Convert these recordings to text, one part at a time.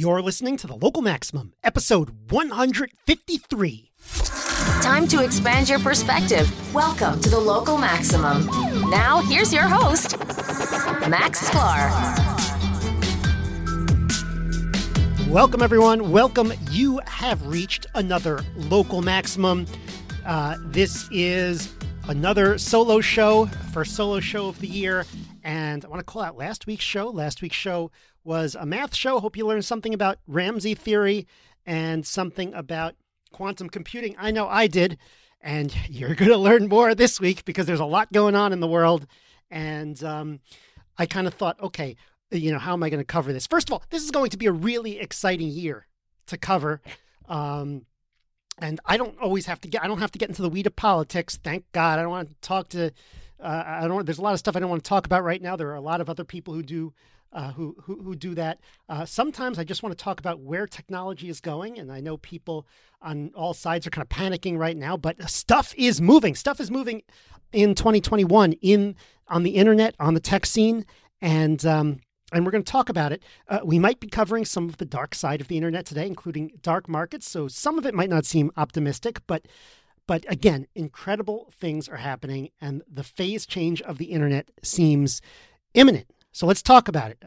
You're listening to The Local Maximum, episode 153. Time to expand your perspective. Welcome to The Local Maximum. Now, here's your host, Max Sklar. Welcome, everyone. Welcome. You have reached another Local Maximum. This is another solo show, first solo show of the year. And I want to call out last week's show. Last week's show was a math show. Hope you learned something about Ramsey theory and something about quantum computing. I know I did. And you're going to learn more this week because there's a lot going on in the world. And I kind of thought, okay, you know, how am I going to cover this? First of all, this is going to be a really exciting year to cover. And I don't always have to get, I don't have to get into the weed of politics. Thank God. I don't want to talk to there's a lot of stuff I don't want to talk about right now. There are a lot of other people who do, who do that. Sometimes I just want to talk about where technology is going, and I know people on all sides are kind of panicking right now. But stuff is moving. Stuff is moving in 2021 on the internet, on the tech scene, and we're going to talk about it. We might be covering some of the dark side of the internet today, including dark markets. So some of it might not seem optimistic, But again, incredible things are happening, and the phase change of the internet seems imminent. So let's talk about it,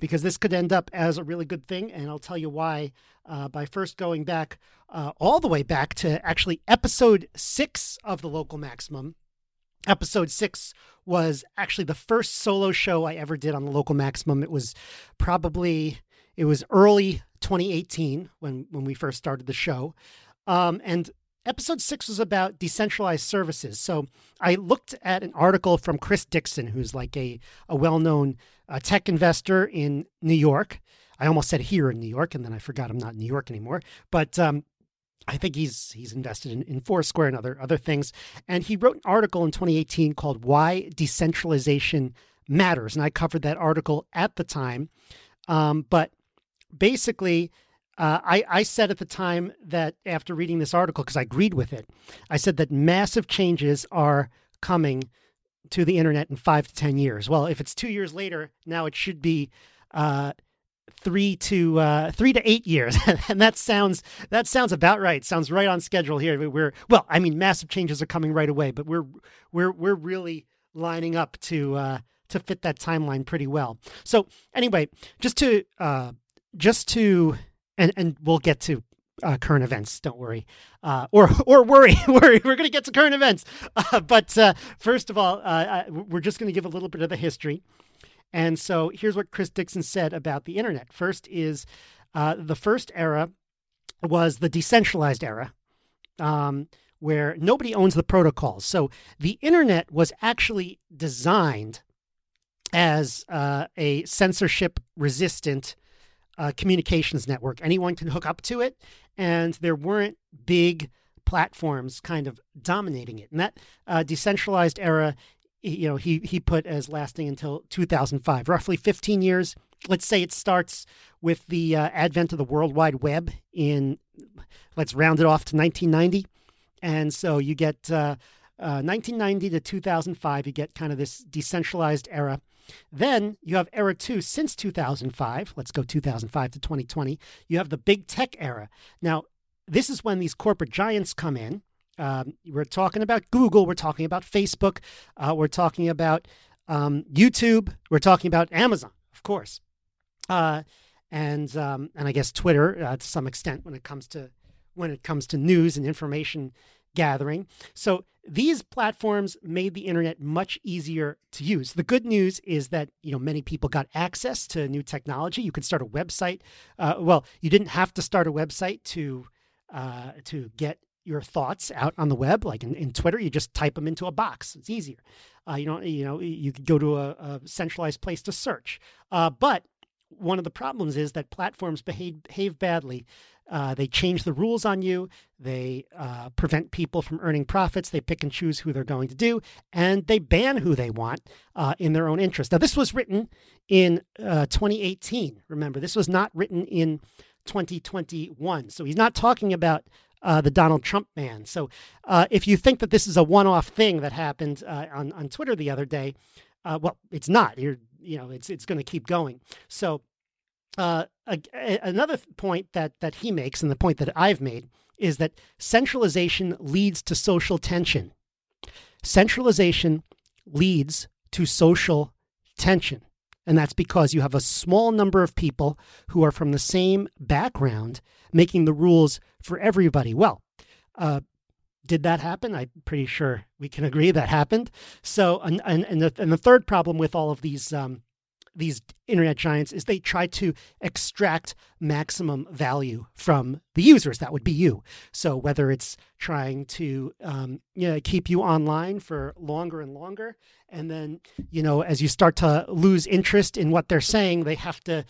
because this could end up as a really good thing, and I'll tell you why by first going back all the way back to actually episode 6 of The Local Maximum. Episode 6 was actually the first solo show I ever did on The Local Maximum. It was early 2018 when we first started the show, and episode 6 was about decentralized services. So I looked at an article from Chris Dixon, who's like a well-known tech investor in New York. I almost said here in New York, and then I forgot I'm not in New York anymore. But I think he's invested in Foursquare and other things. And he wrote an article in 2018 called Why Decentralization Matters. And I covered that article at the time. But basically, I said at the time that after reading this article, because I agreed with it, I said that massive changes are coming to the internet in 5 to 10 years. Well, if it's 2 years later, now it should be 3 to 8 years, and that sounds about right. Sounds right on schedule here. Massive changes are coming right away, but we're really lining up to fit that timeline pretty well. So anyway, just to And we'll get to current events. Don't worry, or worry. We're going to get to current events, but first of all, we're just going to give a little bit of the history. And so here's what Chris Dixon said about the internet. First is the first era was the decentralized era, where nobody owns the protocols. So the internet was actually designed as a censorship-resistant communications network. Anyone can hook up to it, and there weren't big platforms kind of dominating it. And that decentralized era, you know, he put as lasting until 2005, roughly 15 years. Let's say it starts with the advent of the World Wide Web in, let's round it off to 1990. And so you get 1990 to 2005, you get kind of this decentralized era. Then you have era 2 since 2005. Let's go 2005 to 2020. You have the big tech era. Now, this is when these corporate giants come in. We're talking about Google. We're talking about Facebook. We're talking about YouTube. We're talking about Amazon, of course. And I guess Twitter to some extent when it comes to news and information gathering. So these platforms made the internet much easier to use. The good news is that, you know, many people got access to new technology. You could start a website. You didn't have to start a website to get your thoughts out on the web. Like in Twitter, you just type them into a box. It's easier. You could go to a centralized place to search. But one of the problems is that platforms behave badly. They change the rules on you. They prevent people from earning profits. They pick and choose who they're going to do, and they ban who they want in their own interest. Now, this was written in 2018. Remember, this was not written in 2021. So he's not talking about the Donald Trump man. So if you think that this is a one-off thing that happened on Twitter the other day, well, it's not. It's going to keep going. So Another point that he makes, and the point that I've made, is that centralization leads to social tension. Centralization leads to social tension. And that's because you have a small number of people who are from the same background making the rules for everybody. Well, did that happen? I'm pretty sure we can agree that happened. So, and the third problem with all of these internet giants is they try to extract maximum value from the users. That would be you. So whether it's trying to keep you online for longer and longer, and then as you start to lose interest in what they're saying, they have to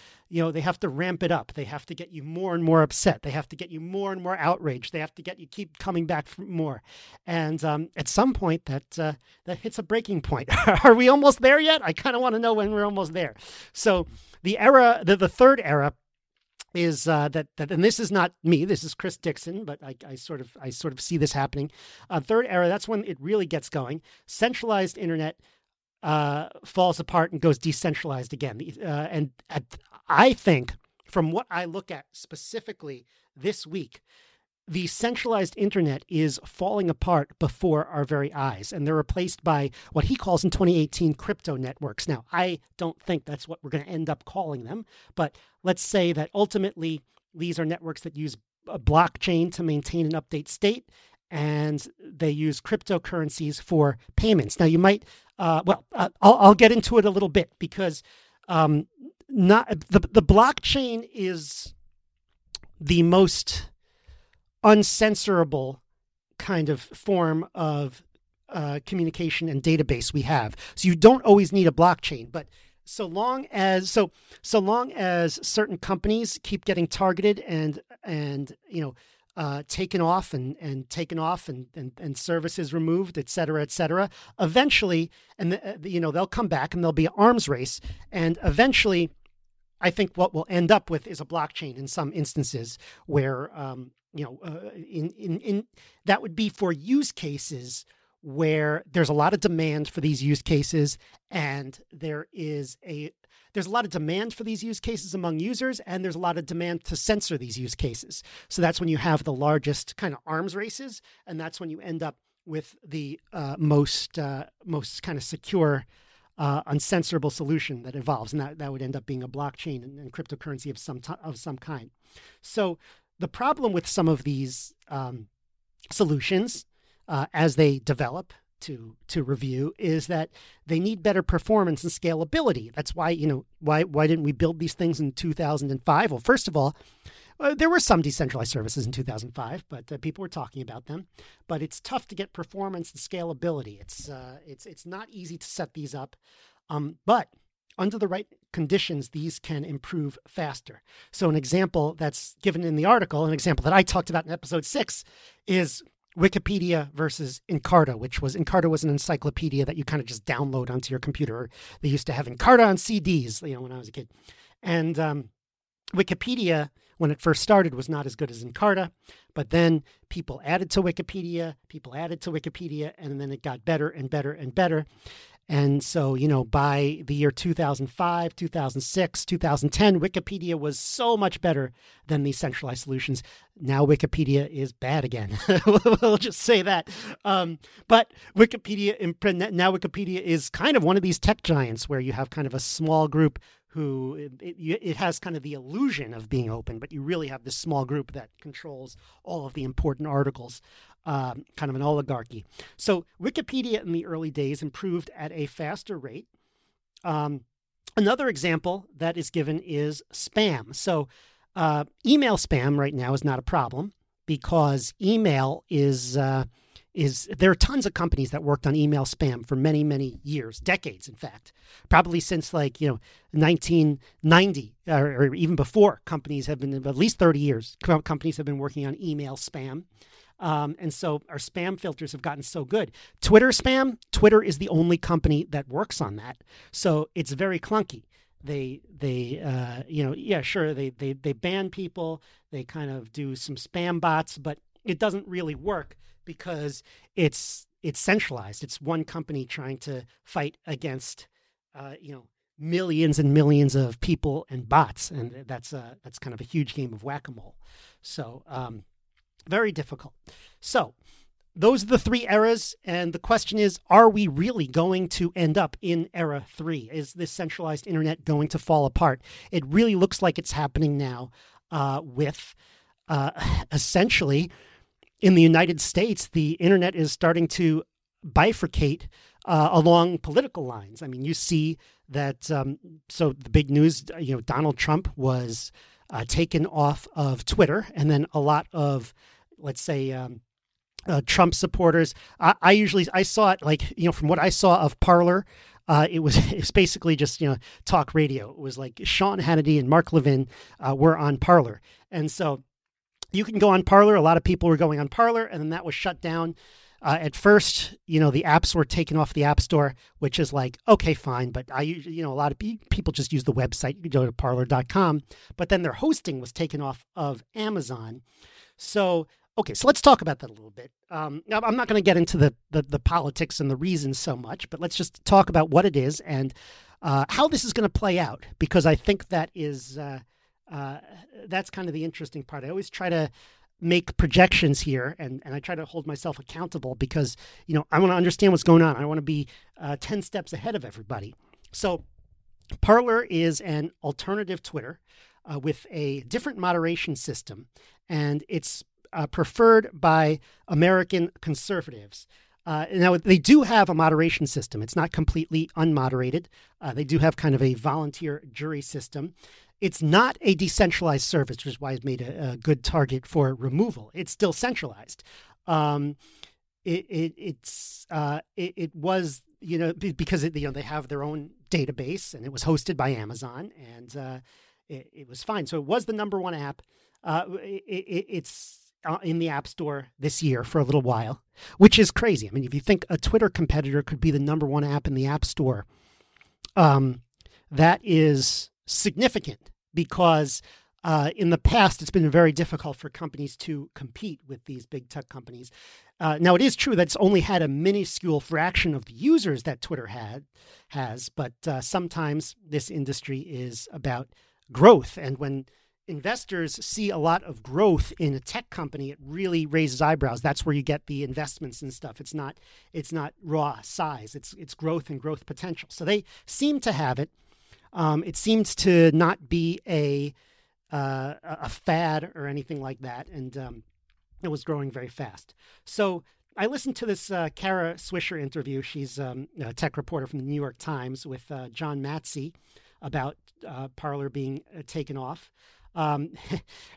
ramp it up. They have to get you more and more upset. They have to get you more and more outraged. They have to get you keep coming back for more. And at some point, that hits a breaking point. Are we almost there yet? I kind of want to know when we're almost there. So the third era is that, and this is not me, this is Chris Dixon, but I sort of see this happening. Third era, that's when it really gets going. Centralized internet falls apart and goes decentralized again. And I think from what I look at specifically this week, the centralized internet is falling apart before our very eyes, and they're replaced by what he calls in 2018 crypto networks. Now, I don't think that's what we're going to end up calling them, but let's say that ultimately these are networks that use a blockchain to maintain and update state, and they use cryptocurrencies for payments. Now, you might, I'll get into it a little bit because the blockchain is the most uncensorable kind of form of communication and database we have. So you don't always need a blockchain, but so long as certain companies keep getting targeted and taken off and services removed, et cetera, eventually, and they'll come back and there'll be an arms race, and eventually, I think what we'll end up with is a blockchain in some instances where that would be for use cases where there's a lot of demand for these use cases, and there's a lot of demand for these use cases among users, and there's a lot of demand to censor these use cases. So that's when you have the largest kind of arms races, and that's when you end up with the most kind of secure, uncensorable solution that evolves, and that would end up being a blockchain and cryptocurrency of some kind. So the problem with some of these solutions as they develop to review is that they need better performance and scalability. That's why, why didn't we build these things in 2005? Well, first of all, there were some decentralized services in 2005, but people were talking about them. But it's tough to get performance and scalability. It's not easy to set these up, but under the right conditions, these can improve faster. So an example that's given in the article, an example that I talked about in episode 6, is Wikipedia versus Encarta, which was an encyclopedia that you kind of just download onto your computer. They used to have Encarta on CDs, when I was a kid. And Wikipedia, when it first started, was not as good as Encarta, but then people added to Wikipedia, and then it got better and better and better. And so, by the year 2005, 2006, 2010, Wikipedia was so much better than these centralized solutions. Now Wikipedia is bad again. We'll just say that. But Wikipedia is kind of one of these tech giants where you have kind of a small group who it has kind of the illusion of being open, but you really have this small group that controls all of the important articles, kind of an oligarchy. So Wikipedia in the early days improved at a faster rate. Another example that is given is spam. So email spam right now is not a problem because email is there are tons of companies that worked on email spam for many, many years, decades, in fact, probably since 1990 or even before. Companies have been, at least 30 years, companies have been working on email spam. And so our spam filters have gotten so good. Twitter spam, Twitter is the only company that works on that. So it's very clunky. They ban people. They kind of do some spam bots, but it doesn't really work, because it's centralized. It's one company trying to fight against millions and millions of people and bots, and that's kind of a huge game of whack-a-mole. So very difficult. So those are the three eras, and the question is, are we really going to end up in era three? Is this centralized internet going to fall apart? It really looks like it's happening now with essentially in the United States, the internet is starting to bifurcate along political lines. I mean, you see that. So the big news, Donald Trump was taken off of Twitter, and then a lot of, let's say, Trump supporters. I saw it from what I saw of Parler, it was basically just talk radio. It was like Sean Hannity and Mark Levin were on Parler, and so you can go on Parler. A lot of people were going on Parler, and then that was shut down. At first, the apps were taken off the App Store, which is like, okay, fine. But I usually, a lot of people just use the website. You can go to parler.com. But then their hosting was taken off of Amazon. So, okay, so let's talk about that a little bit. Now, I'm not going to get into the politics and the reasons so much, but let's just talk about what it is and how this is going to play out, because I think that is that's kind of the interesting part. I always try to make projections here, and I try to hold myself accountable because, I want to understand what's going on. I want to be 10 steps ahead of everybody. So Parler is an alternative Twitter with a different moderation system, and it's preferred by American conservatives. Now, they do have a moderation system. It's not completely unmoderated. They do have kind of a volunteer jury system. It's not a decentralized service, which is why it's made a good target for removal. It's still centralized. It was, because, they have their own database, and it was hosted by Amazon, and it was fine. So it was the number one app. It's in the App Store this year for a little while, which is crazy. I mean, if you think a Twitter competitor could be the number one app in the App Store, that is significant because in the past, it's been very difficult for companies to compete with these big tech companies. Now, it is true that it's only had a minuscule fraction of the users that Twitter has, but sometimes this industry is about growth. And when investors see a lot of growth in a tech company, it really raises eyebrows. That's where you get the investments and stuff. It's not raw size. It's growth and growth potential. So they seem to have it. It seems to not be a fad or anything like that, and it was growing very fast. So I listened to this Kara Swisher interview. She's a tech reporter from the New York Times with John Matzy about Parler being taken off.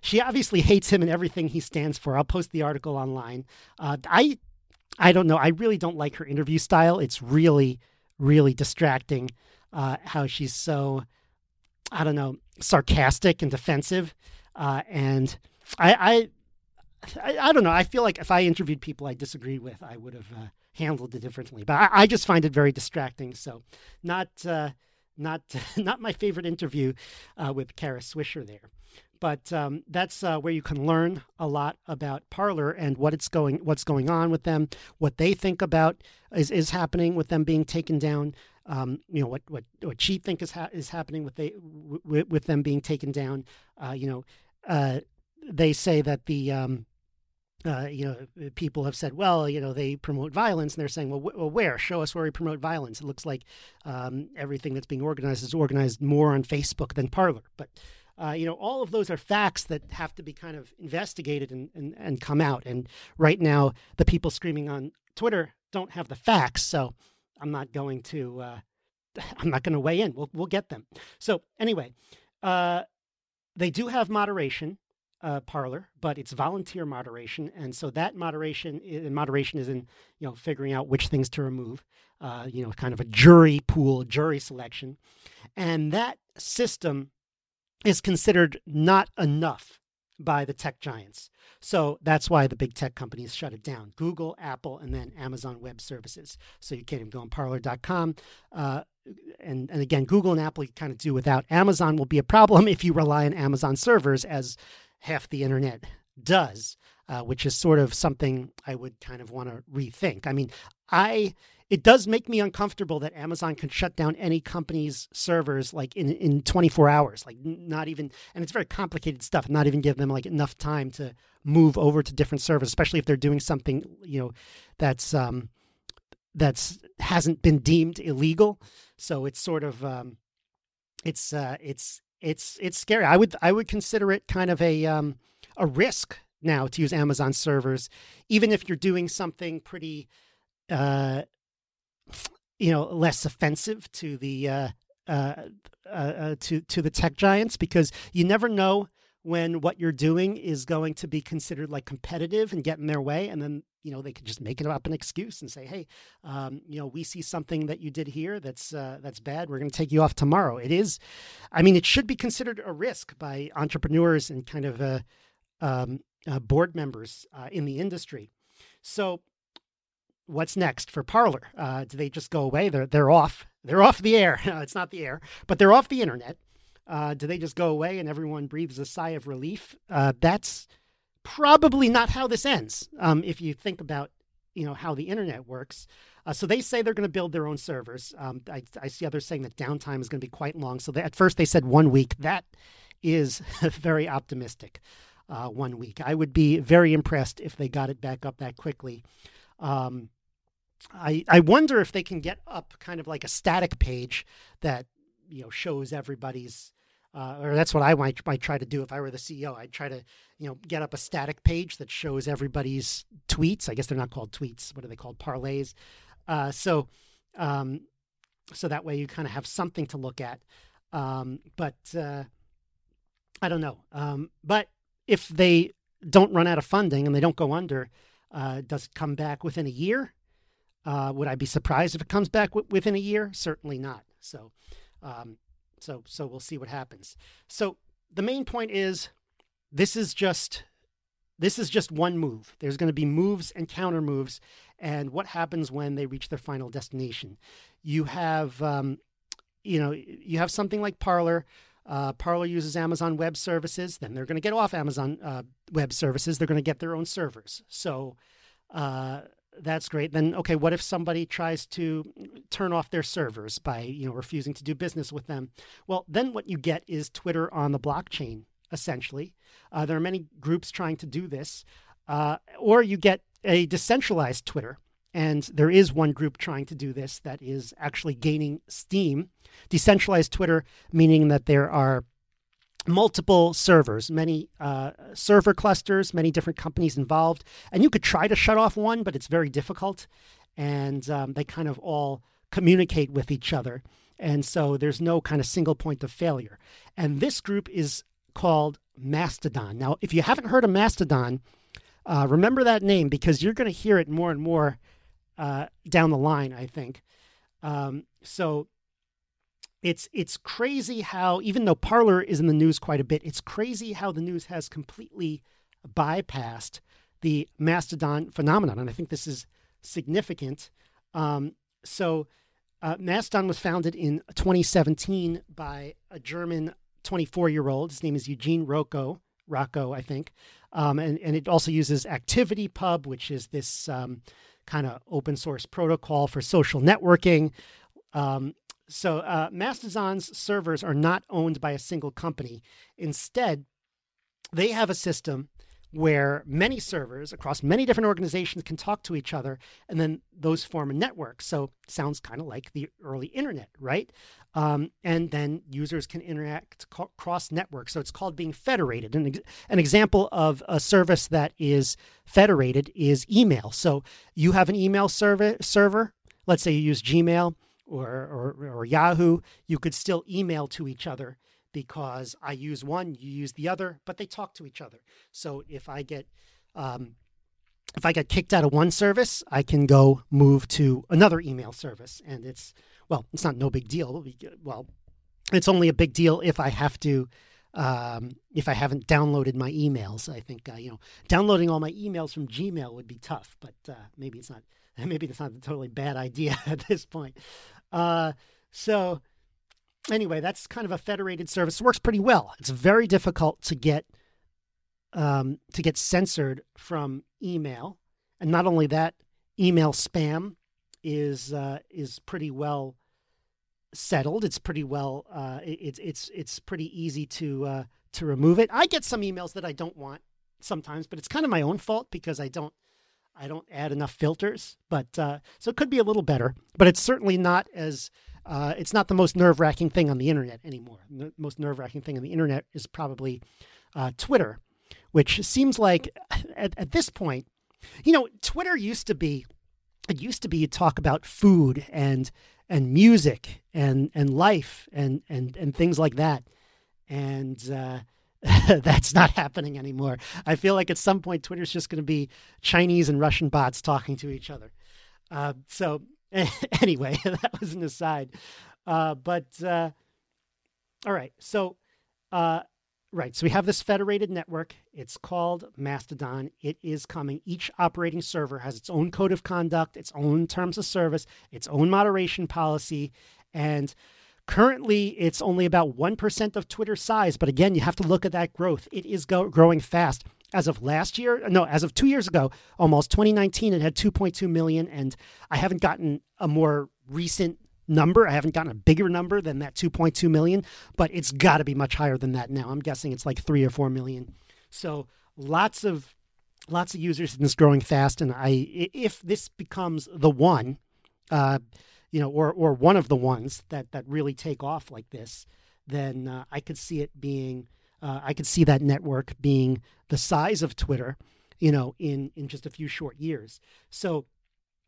She obviously hates him and everything he stands for. I'll post the article online. I don't know. I really don't like her interview style. It's really, really distracting how she's so, I don't know, sarcastic and defensive. And I don't know. I feel like if I interviewed people I disagreed with, I would have handled it differently. But I just find it very distracting. So not my favorite interview with Kara Swisher there. But that's where you can learn a lot about Parler and what's going on with them, what they think about is happening with them being taken down. What she think is happening with them being taken down. They say that the people have said, well, they promote violence, and they're saying, well, where? Show us where we promote violence. It looks like everything that's being organized is organized more on Facebook than Parler. But all of those are facts that have to be kind of investigated and come out. And right now, the people screaming on Twitter don't have the facts, so I'm not going to weigh in. We'll get them. So anyway, they do have moderation, Parler, but it's volunteer moderation, and so that moderation is in figuring out which things to remove, kind of a jury pool, jury selection, and that system is considered not enough by the tech giants. So that's why the big tech companies shut it down: Google, Apple, and then Amazon Web Services. So you can't even go on Parler.com. And again, Google and Apple you kind of do without. Amazon will be a problem if you rely on Amazon servers, as half the internet does, which is sort of something I would kind of want to rethink. I mean, I It does make me uncomfortable that Amazon can shut down any company's servers like in 24 hours, like not even, and it's very complicated stuff, not even give them like enough time to move over to different servers, especially if they're doing something, you know, that's hasn't been deemed illegal. So it's sort of, it's scary. I would consider it kind of a risk now to use Amazon servers, even if you're doing something pretty, less offensive to the to the tech giants, because you never know when what you're doing is going to be considered like competitive and get in their way. And then, you know, they could just make it up an excuse and say, hey, we see something that you did here that's bad. We're going to take you off tomorrow. It is. I mean, it should be considered a risk by entrepreneurs and kind of board members in the industry. So what's next for Parler? Do they just go away? They're off. They're off the air. It's not the air, but they're off the internet. Do they just go away and everyone breathes a sigh of relief? That's probably not how this ends, if you think about, how the internet works. So they say they're going to build their own servers. I see others saying that downtime is going to be quite long. So at first they said 1 week. That is very optimistic, 1 week. I would be very impressed if they got it back up that quickly. I wonder if they can get up kind of like a static page that, shows everybody's, or that's what I might try to do if I were the CEO. I'd try to, get up a static page that shows everybody's tweets. I guess they're not called tweets. What are they called? Parlays. So that way you kind of have something to look at. But I don't know. But if they don't run out of funding and they don't go under, does it come back within a year? Would I be surprised if it comes back within a year? Certainly not. So. So we'll see what happens. So the main point is, this is just one move. There's going to be moves and counter moves, and what happens when they reach their final destination? You have, you have something like Parler. Parler uses Amazon Web Services. Then they're going to get off Amazon Web Services. They're going to get their own servers. So. That's great. Then, okay, what if somebody tries to turn off their servers by, refusing to do business with them? Well, then what you get is Twitter on the blockchain, essentially. There are many groups trying to do this. Or you get a decentralized Twitter. And there is one group trying to do this that is actually gaining steam. Decentralized Twitter, meaning that there are multiple servers, many server clusters, many different companies involved. And you could try to shut off one, but it's very difficult. And they kind of all communicate with each other. And so there's no kind of single point of failure. And this group is called Mastodon. Now, if you haven't heard of Mastodon, remember that name, because you're going to hear it more and more down the line, I think. It's crazy how, even though Parler is in the news quite a bit, it's crazy how the news has completely bypassed the Mastodon phenomenon. And I think this is significant. Mastodon was founded in 2017 by a German 24-year-old. His name is Eugene Rocco, I think. And it also uses ActivityPub, which is this kind of open source protocol for social networking. So Mastodon's servers are not owned by a single company. Instead, they have a system where many servers across many different organizations can talk to each other, and then those form a network. So sounds kind of like the early internet, right? And then users can interact cross-network. So it's called being federated. An example of a service that is federated is email. So you have an email server. Let's say you use Gmail. Or Yahoo, you could still email to each other because I use one, you use the other, but they talk to each other. So if I get kicked out of one service, I can go move to another email service, and it's not no big deal. Well, it's only a big deal if I have to. If I haven't downloaded my emails, I think, downloading all my emails from Gmail would be tough, but maybe it's not a totally bad idea at this point. So anyway, that's kind of a federated service. It works pretty well. It's very difficult to get censored from email. And not only that, email spam is pretty well settled. It's pretty well it's pretty easy to remove it. I get some emails that I don't want sometimes, but it's kind of my own fault because I don't add enough filters. But so it could be a little better, but it's certainly not as it's not the most nerve-wracking thing on the internet anymore. The most nerve-wracking thing on the internet is probably Twitter, which seems like at this point, you know, Twitter used to be you'd talk about food and music and life and things like that. And that's not happening anymore. I feel like at some point Twitter's just going to be Chinese and Russian bots talking to each other. So anyway, that was an aside. All right. So right. So we have this federated network. It's called Mastodon. It is coming. Each operating server has its own code of conduct, its own terms of service, its own moderation policy. And currently, it's only about 1% of Twitter's size. But again, you have to look at that growth. It is growing fast. As of 2 years ago, almost 2019, it had 2.2 million. And I haven't gotten a more recent number. I haven't gotten a bigger number than that 2.2 million. But it's got to be much higher than that now. I'm guessing it's like 3 or 4 million. So lots of users, and it's growing fast. And if this becomes the one, or one of the ones that really take off like this, then I could see that network being the size of Twitter, in just a few short years. So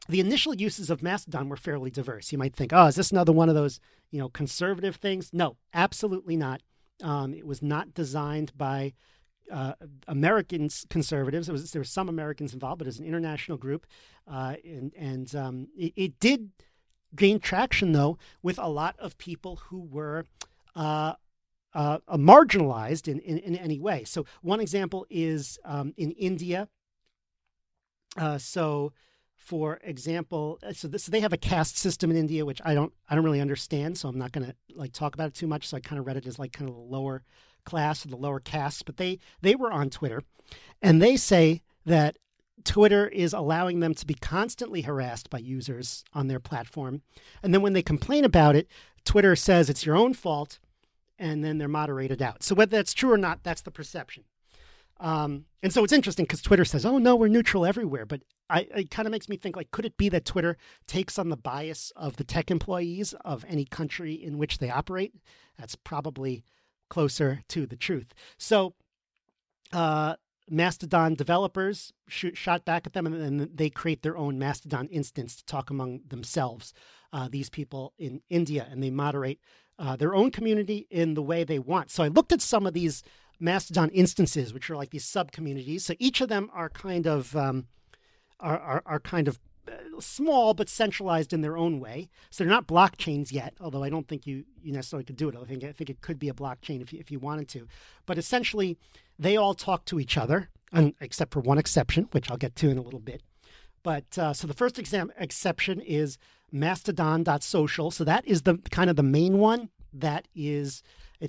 the initial uses of Mastodon were fairly diverse. You might think, oh, is this another one of those, conservative things? No, absolutely not. It was not designed by American conservatives. There were some Americans involved, but it was an international group. It did gained traction, though, with a lot of people who were marginalized in any way. So one example is in India. So, for example, so they have a caste system in India, which I don't really understand. So I'm not going to talk about it too much. So I kind of read it as kind of the lower class or the lower caste. But they were on Twitter, and they say that Twitter is allowing them to be constantly harassed by users on their platform. And then when they complain about it, Twitter says it's your own fault, and then they're moderated out. So whether that's true or not, that's the perception. And so it's interesting because Twitter says, oh, no, we're neutral everywhere. But it kind of makes me think, could it be that Twitter takes on the bias of the tech employees of any country in which they operate? That's probably closer to the truth. So Mastodon developers shot back at them, and then they create their own Mastodon instance to talk among themselves, these people in India, and they moderate their own community in the way they want. So I looked at some of these Mastodon instances, which are like these sub-communities. So each of them are kind of small but centralized in their own way. So they're not blockchains yet, although I don't think you necessarily could do it. I think it could be a blockchain if you wanted to. But essentially, they all talk to each other, except for one exception, which I'll get to in a little bit. But so the first exception is mastodon.social. So that is the kind of the main one. It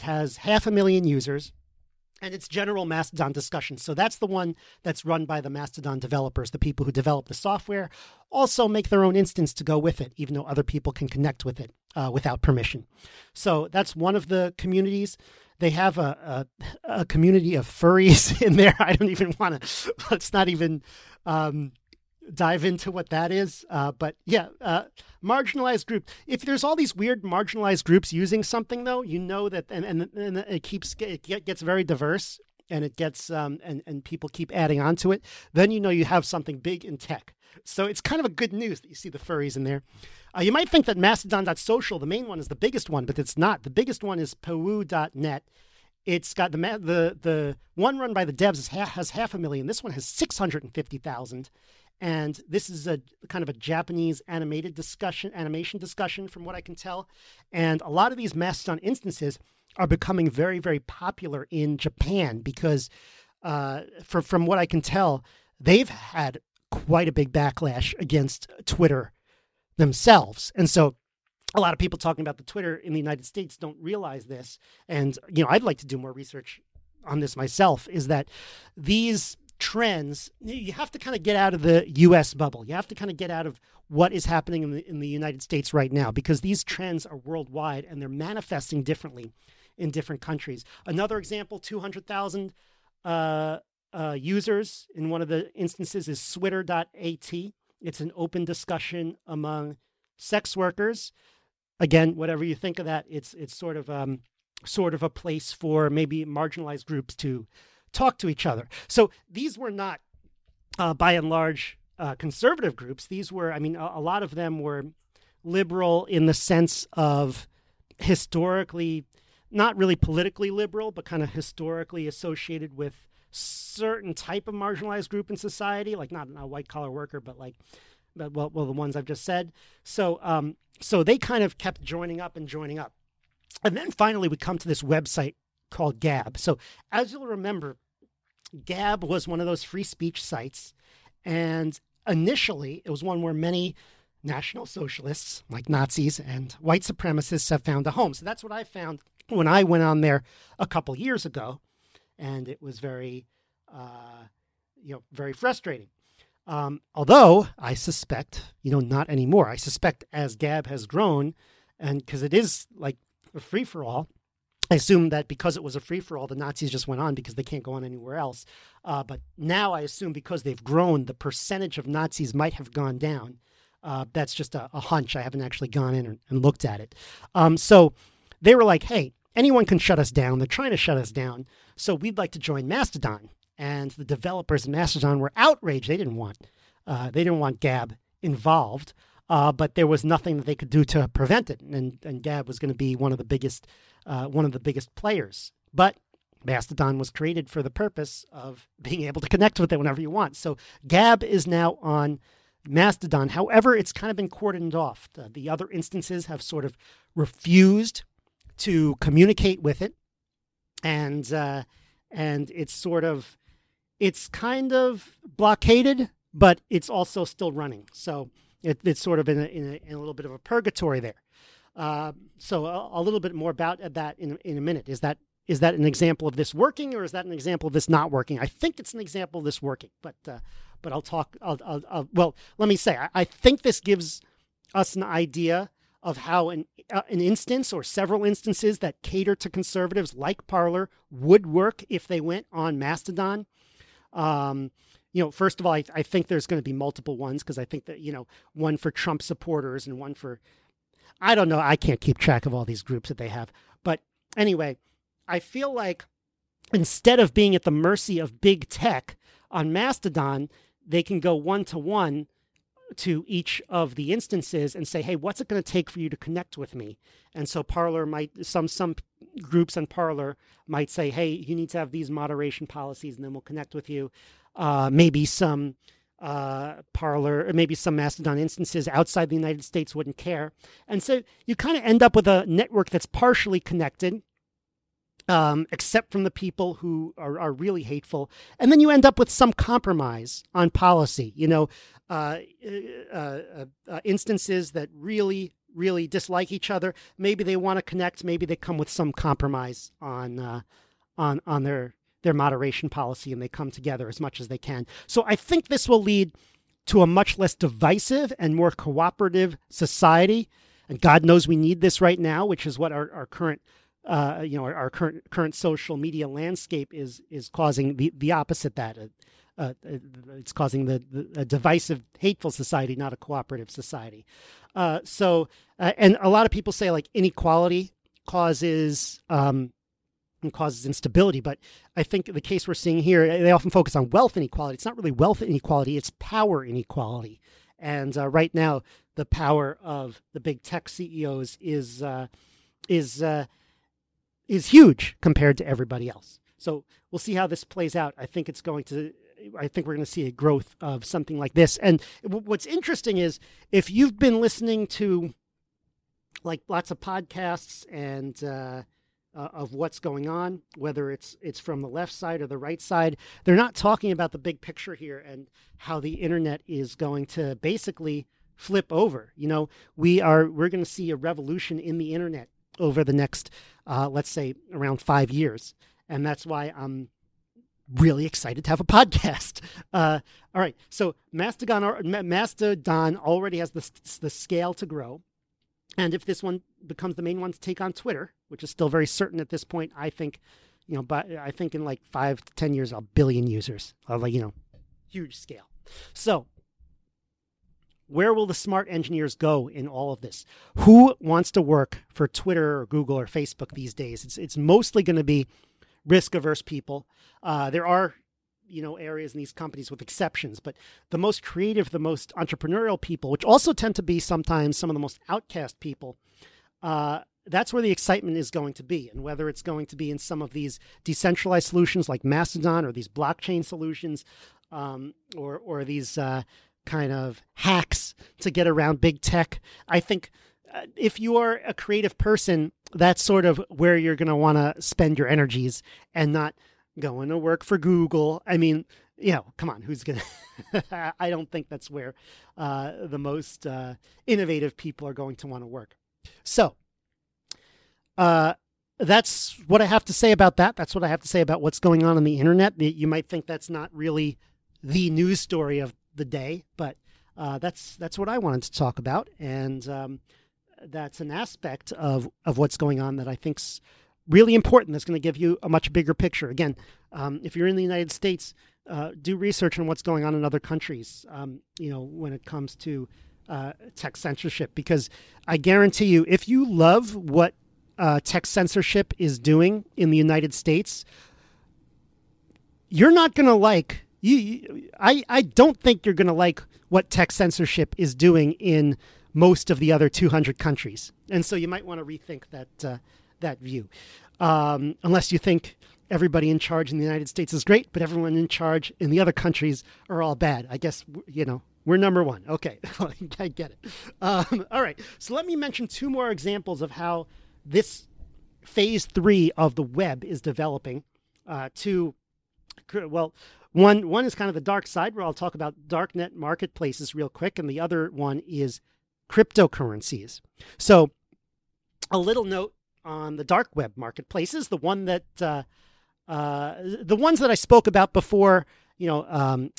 has 500,000 users, and it's general Mastodon discussions. So that's the one that's run by the Mastodon developers, the people who develop the software, also make their own instance to go with it, even though other people can connect with it without permission. So that's one of the communities. They have a community of furries in there. I don't even want to. Let's not even dive into what that is. But yeah, marginalized group. If there's all these weird marginalized groups using something, though, that and it gets very diverse, and it gets and people keep adding on to it. Then you have something big in tech. So it's kind of a good news that you see the furries in there. You might think that Mastodon.social, the main one, is the biggest one, but it's not. The biggest one is Peru.net. It's got the one run by the devs has 500,000. This one has 650,000, and this is a kind of a Japanese animation discussion, from what I can tell. And a lot of these Mastodon instances are becoming very, very popular in Japan because, from what I can tell, they've had quite a big backlash against Twitter themselves. And so a lot of people talking about the Twitter in the United States don't realize this. And, I'd like to do more research on this myself, is that these trends, you have to kind of get out of the U.S. bubble. You have to kind of get out of what is happening in the United States right now, because these trends are worldwide and they're manifesting differently in different countries. Another example, 200,000 users in one of the instances is Switter.at. It's an open discussion among sex workers. Again, whatever you think of that, it's sort of a place for maybe marginalized groups to talk to each other. So these were not, by and large, conservative groups. These were, I mean, a lot of them were liberal in the sense of historically, not really politically liberal, but kind of historically associated with certain type of marginalized group in society, like not a white collar worker, but like, well, the ones I've just said. So they kind of kept joining up. And then finally, we come to this website called Gab. So as you'll remember, Gab was one of those free speech sites. And initially, it was one where many national socialists, like Nazis and white supremacists, have found a home. So that's what I found when I went on there a couple years ago. And it was very, very frustrating. Although I suspect, not anymore. I suspect as Gab has grown, and because it is like a free-for-all, I assume that because it was a free-for-all, the Nazis just went on because they can't go on anywhere else. But now I assume because they've grown, the percentage of Nazis might have gone down. That's just a hunch. I haven't actually gone in and looked at it. So they were like, hey, anyone can shut us down. They're trying to shut us down. So we'd like to join Mastodon. And the developers of Mastodon were outraged. They didn't want Gab involved. But there was nothing that they could do to prevent it, and Gab was going to be one of the biggest players. But Mastodon was created for the purpose of being able to connect with it whenever you want. So Gab is now on Mastodon. However, it's kind of been cordoned off. The other instances have sort of refused to communicate with it, and it's kind of blockaded, but it's also still running. So It's sort of in a little bit of a purgatory there. So a little bit more about that in a minute. Is that an example of this working, or is that an example of this not working? I think it's an example of this working, but I'll talk. Well, let me say I think this gives us an idea of how an instance or several instances that cater to conservatives like Parler would work if they went on Mastodon. First of all, I think there's going to be multiple ones, because I think that, one for Trump supporters and one for, I don't know, I can't keep track of all these groups that they have. But anyway, I feel like instead of being at the mercy of big tech on Mastodon, they can go one-to-one to each of the instances and say, hey, what's it going to take for you to connect with me? And so Parler might, some groups on Parler might say, hey, you need to have these moderation policies and then we'll connect with you. Maybe some Mastodon instances outside the United States wouldn't care. And so you kind of end up with a network that's partially connected, except from the people who are really hateful. And then you end up with some compromise on policy, instances that really, really dislike each other. Maybe they want to connect. Maybe they come with some compromise on their moderation policy, and they come together as much as they can. So I think this will lead to a much less divisive and more cooperative society. And God knows we need this right now, which is what our current, our current social media landscape is causing the opposite that. It's causing a divisive, hateful society, not a cooperative society. And a lot of people say like inequality causes instability. But I think the case we're seeing here, they often focus on wealth inequality. It's not really wealth inequality, it's power inequality. And right now, the power of the big tech CEOs is huge compared to everybody else. So we'll see how this plays out. I think we're going to see a growth of something like this. And what's interesting is if you've been listening to like lots of podcasts and of what's going on, whether it's from the left side or the right side, they're not talking about the big picture here and how the internet is going to basically flip over. We're going to see a revolution in the internet over the next, let's say, around 5 years, and that's why I'm really excited to have a podcast. All right. So Mastodon already has the scale to grow. And if this one becomes the main one to take on Twitter, which is still very certain at this point, I think, you know, but I think in like 5 to 10 years, 1 billion users, like, you know, huge scale. So where will the smart engineers go in all of this? Who wants to work for Twitter or Google or Facebook these days? It's mostly going to be risk-averse people. There are, you know, areas in these companies with exceptions, but the most creative, the most entrepreneurial people, which also tend to be sometimes some of the most outcast people, that's where the excitement is going to be. And whether it's going to be in some of these decentralized solutions like Mastodon or these blockchain solutions or these kind of hacks to get around big tech, I think if you are a creative person, that's sort of where you're going to want to spend your energies and not going to work for Google. I mean, you know, come on, who's going to? I don't think that's where the most innovative people are going to want to work. So that's what I have to say about that. That's what I have to say about what's going on the internet. You might think that's not really the news story of the day, but that's what I wanted to talk about. And that's an aspect of what's going on that I think's really important. That's going to give you a much bigger picture. Again, if you're in the United States, do research on what's going on in other countries, you know, when it comes to tech censorship, because I guarantee you, if you love what tech censorship is doing in the United States, you're not going to like I don't think you're going to like what tech censorship is doing in most of the other 200 countries. And so you might want to rethink that view, unless you think everybody in charge in the United States is great, but everyone in charge in the other countries are all bad. I guess, you know, we're number one. Okay, I get it. All right, so let me mention two more examples of how this phase 3 of the web is developing to, well, one is kind of the dark side, where I'll talk about darknet marketplaces real quick, and the other one is cryptocurrencies. So a little note on the dark web marketplaces, the ones that I spoke about before, you know,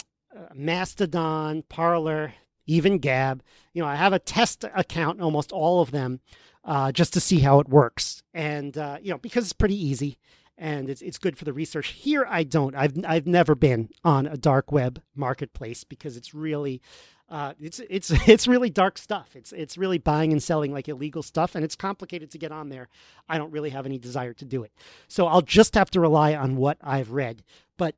Mastodon, Parler, even Gab. You know, I have a test account in almost all of them just to see how it works. And, you know, because it's pretty easy and it's good for the research. Here, I don't. I've never been on a dark web marketplace because it's really... it's really dark stuff. It's really buying and selling like illegal stuff, and it's complicated to get on there. I don't really have any desire to do it. So I'll just have to rely on what I've read. But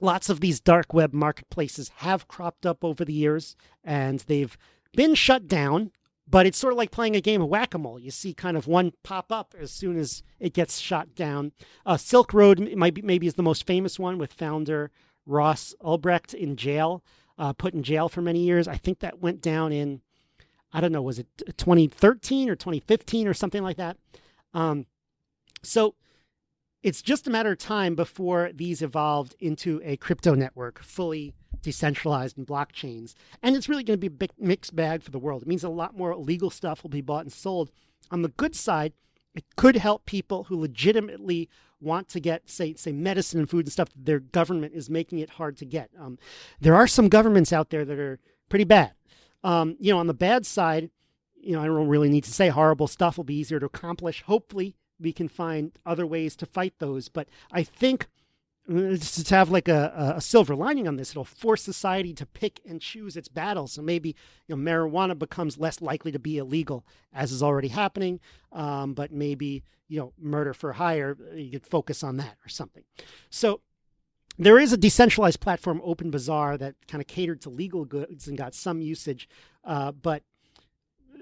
lots of these dark web marketplaces have cropped up over the years, and they've been shut down, but it's sort of like playing a game of whack-a-mole. You see kind of one pop up as soon as it gets shot down. Silk Road maybe is the most famous one, with founder Ross Ulbricht in jail. Put in jail for many years. I think that went down in, I don't know, was it 2013 or 2015 or something like that? So it's just a matter of time before these evolved into a crypto network, fully decentralized in blockchains. And it's really going to be a big mixed bag for the world. It means a lot more illegal stuff will be bought and sold. On the good side, it could help people who legitimately want to get, say medicine and food and stuff that their government is making it hard to get. There are some governments out there that are pretty bad. You know, on the bad side, you know, I don't really need to say horrible stuff will be easier to accomplish. Hopefully, we can find other ways to fight those. But I think to have like a silver lining on this, it'll force society to pick and choose its battles. So maybe, you know, marijuana becomes less likely to be illegal, as is already happening. But maybe, you know, murder for hire, you could focus on that or something. So there is a decentralized platform, Open Bazaar, that kind of catered to legal goods and got some usage. But,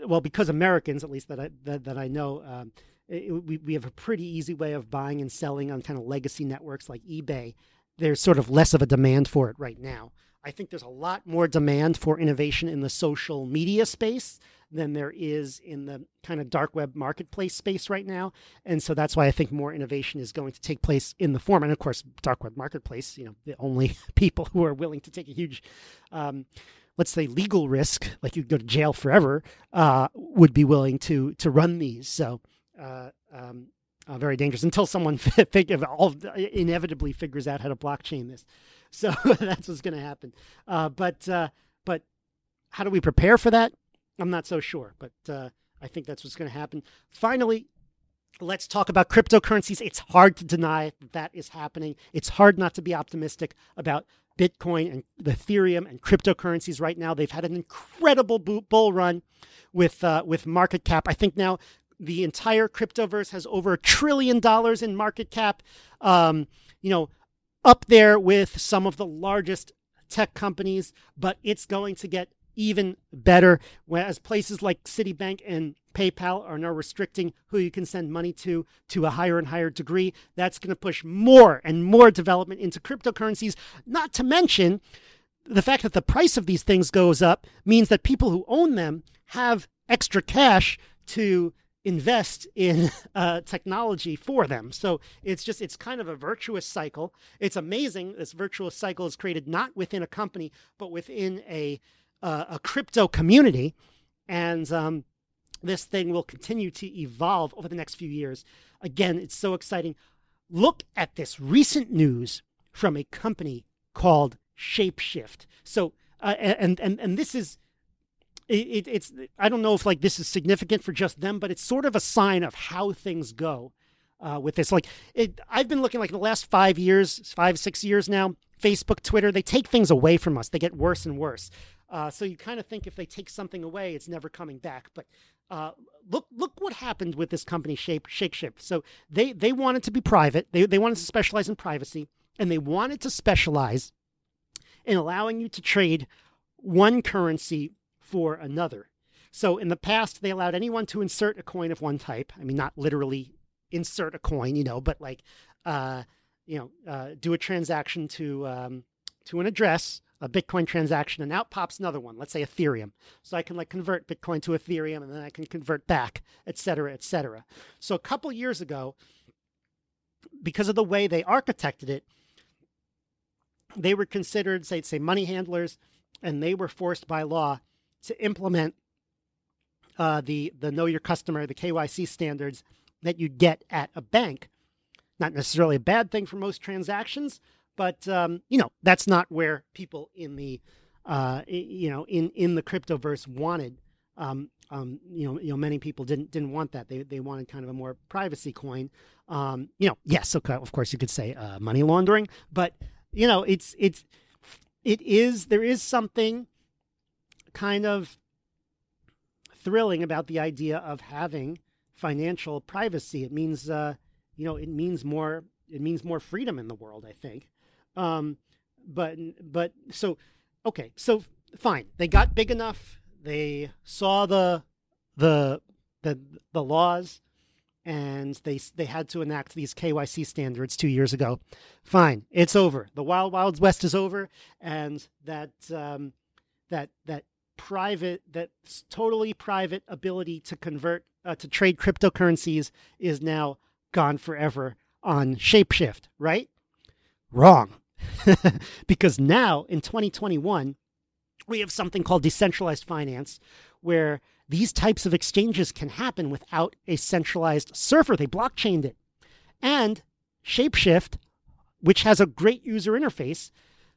well, because Americans, at least that I know, we have a pretty easy way of buying and selling on kind of legacy networks like eBay. There's sort of less of a demand for it right now. I think there's a lot more demand for innovation in the social media space than there is in the kind of dark web marketplace space right now. And so that's why I think more innovation is going to take place in the form. And of course, dark web marketplace, you know, the only people who are willing to take a huge, let's say, legal risk, like you'd go to jail forever, would be willing to run these. So very dangerous until someone inevitably figures out how to blockchain this. So that's what's going to happen. But how do we prepare for that? I'm not so sure, but I think that's what's going to happen. Finally, let's talk about cryptocurrencies. It's hard to deny that is happening. It's hard not to be optimistic about Bitcoin and Ethereum and cryptocurrencies right now. They've had an incredible bull run with market cap. I think now the entire cryptoverse has over $1 trillion in market cap. Up there with some of the largest tech companies, but it's going to get even better. Whereas places like Citibank and PayPal are now restricting who you can send money to a higher and higher degree. That's going to push more and more development into cryptocurrencies, not to mention the fact that the price of these things goes up means that people who own them have extra cash to invest in technology for them. So it's kind of a virtuous cycle. It's amazing. This virtuous cycle is created not within a company, but within a crypto community. And this thing will continue to evolve over the next few years. Again, it's so exciting. Look at this recent news from a company called ShapeShift. So, and this is, it's I don't know if like this is significant for just them, but it's sort of a sign of how things go with this. I've been looking the last 5, 6 years now, Facebook, Twitter, they take things away from us. They get worse and worse. So you kind of think if they take something away, it's never coming back. But look what happened with this company, ShapeShift. So they wanted to be private. They wanted to specialize in privacy, and they wanted to specialize in allowing you to trade one currency for another. So in the past, they allowed anyone to insert a coin of one type. I mean, not literally insert a coin, but do a transaction to an address, a Bitcoin transaction, and out pops another one, let's say Ethereum. So I can convert Bitcoin to Ethereum, and then I can convert back, et cetera, et cetera. So a couple years ago, because of the way they architected it, they were considered, say, money handlers, and they were forced by law to implement the know your customer, the KYC standards that you get at a bank. Not necessarily a bad thing for most transactions, but that's not where people in the in the cryptoverse wanted. Many people didn't want that. They wanted kind of a more privacy coin. Yes, okay, of course you could say money laundering, but there is something kind of thrilling about the idea of having financial privacy. It means, it means more freedom in the world, I think. So fine. They got big enough. They saw the laws, and they had to enact these KYC standards 2 years ago. Fine. It's over. The wild west is over. And that totally private ability to convert to trade cryptocurrencies is now gone forever on ShapeShift, right? Wrong. Because now in 2021, we have something called decentralized finance, where these types of exchanges can happen without a centralized server. They blockchained it. And ShapeShift, which has a great user interface,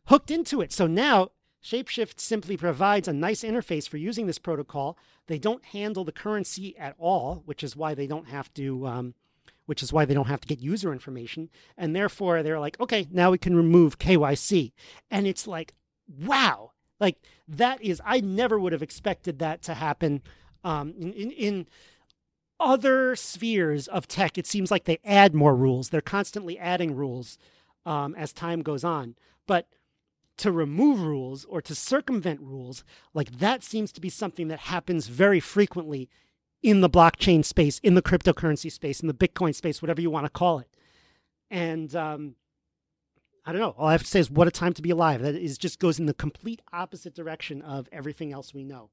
hooked into it. So now ShapeShift simply provides a nice interface for using this protocol. They don't handle the currency at all, which is why they don't have to, get user information. And therefore, they're like, okay, now we can remove KYC. And it's like, wow, I never would have expected that to happen. In other spheres of tech, it seems like they add more rules. They're constantly adding rules as time goes on, but to remove rules or to circumvent rules, that seems to be something that happens very frequently in the blockchain space, in the cryptocurrency space, in the Bitcoin space, whatever you want to call it. And I don't know. All I have to say is what a time to be alive. That is just goes in the complete opposite direction of everything else we know.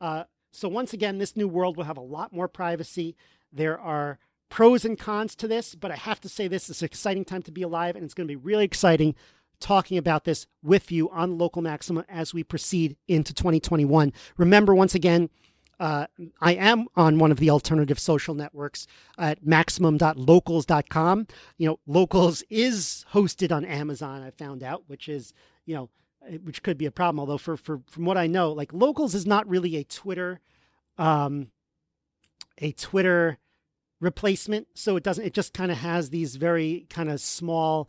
So once again, this new world will have a lot more privacy. There are pros and cons to this, but I have to say this is an exciting time to be alive, and it's going to be really exciting talking about this with you on Local Maximum as we proceed into 2021. Remember, once again, I am on one of the alternative social networks at maximum.locals.com. You know, Locals is hosted on Amazon, I found out, which is, you know, which could be a problem. Although from what I know, like Locals is not really a Twitter replacement. So it doesn't, it just kind of has these very kind of small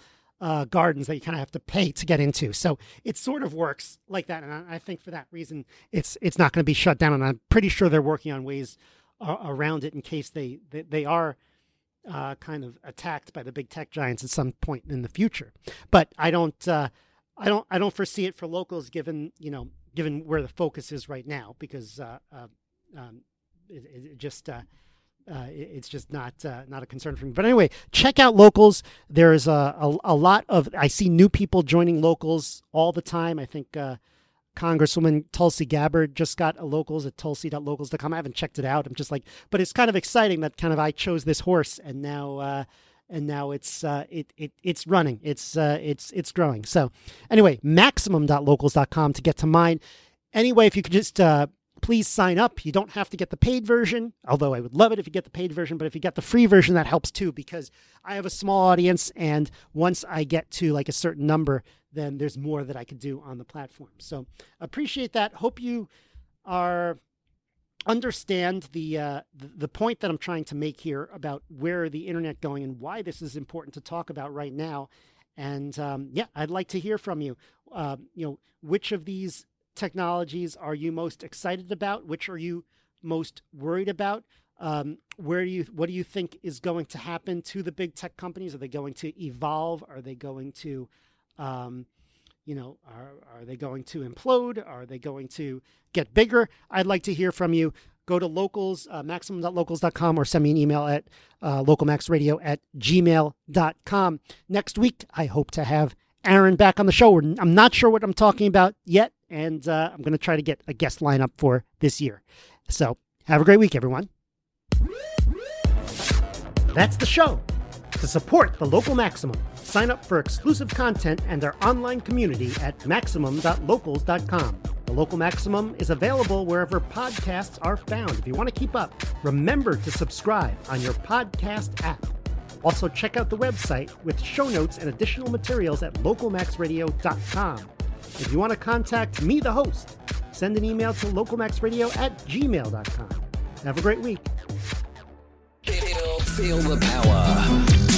gardens that you kind of have to pay to get into. So it sort of works like that. And I think for that reason, it's not going to be shut down. And I'm pretty sure they're working on ways around it in case they are kind of attacked by the big tech giants at some point in the future. But I don't foresee it for Locals, given where the focus is right now, because it's just not a concern for me. But anyway, check out Locals. There is a lot of, I see new people joining Locals all the time. I think Congresswoman Tulsi Gabbard just got a Locals at tulsi.locals.com. I haven't checked it out. I'm just like, but it's kind of exciting that kind of I chose this horse and now. And now it's running. It's growing. So anyway, maximum.locals.com to get to mine. Anyway, if you could just please sign up. You don't have to get the paid version, although I would love it if you get the paid version. But if you get the free version, that helps too, because I have a small audience. And once I get to like a certain number, then there's more that I could do on the platform. So appreciate that. Hope you are... understand the point that I'm trying to make here about where the internet going and why this is important to talk about right now. And yeah, I'd like to hear from you. You know, which of these technologies are you most excited about? Which are you most worried about? What do you think is going to happen to the big tech companies? Are they going to evolve? Are they going to are they going to implode? Are they going to get bigger? I'd like to hear from you. Go to Locals, maximum.locals.com, or send me an email at localmaxradio@gmail.com. Next week, I hope to have Aaron back on the show. I'm not sure what I'm talking about yet, and I'm going to try to get a guest lineup for this year. So have a great week, everyone. That's the show. To support the Local Maximum, sign up for exclusive content and our online community at maximum.locals.com. The Local Maximum is available wherever podcasts are found. If you want to keep up, remember to subscribe on your podcast app. Also, check out the website with show notes and additional materials at localmaxradio.com. If you want to contact me, the host, send an email to localmaxradio@gmail.com. Have a great week. Feel the power.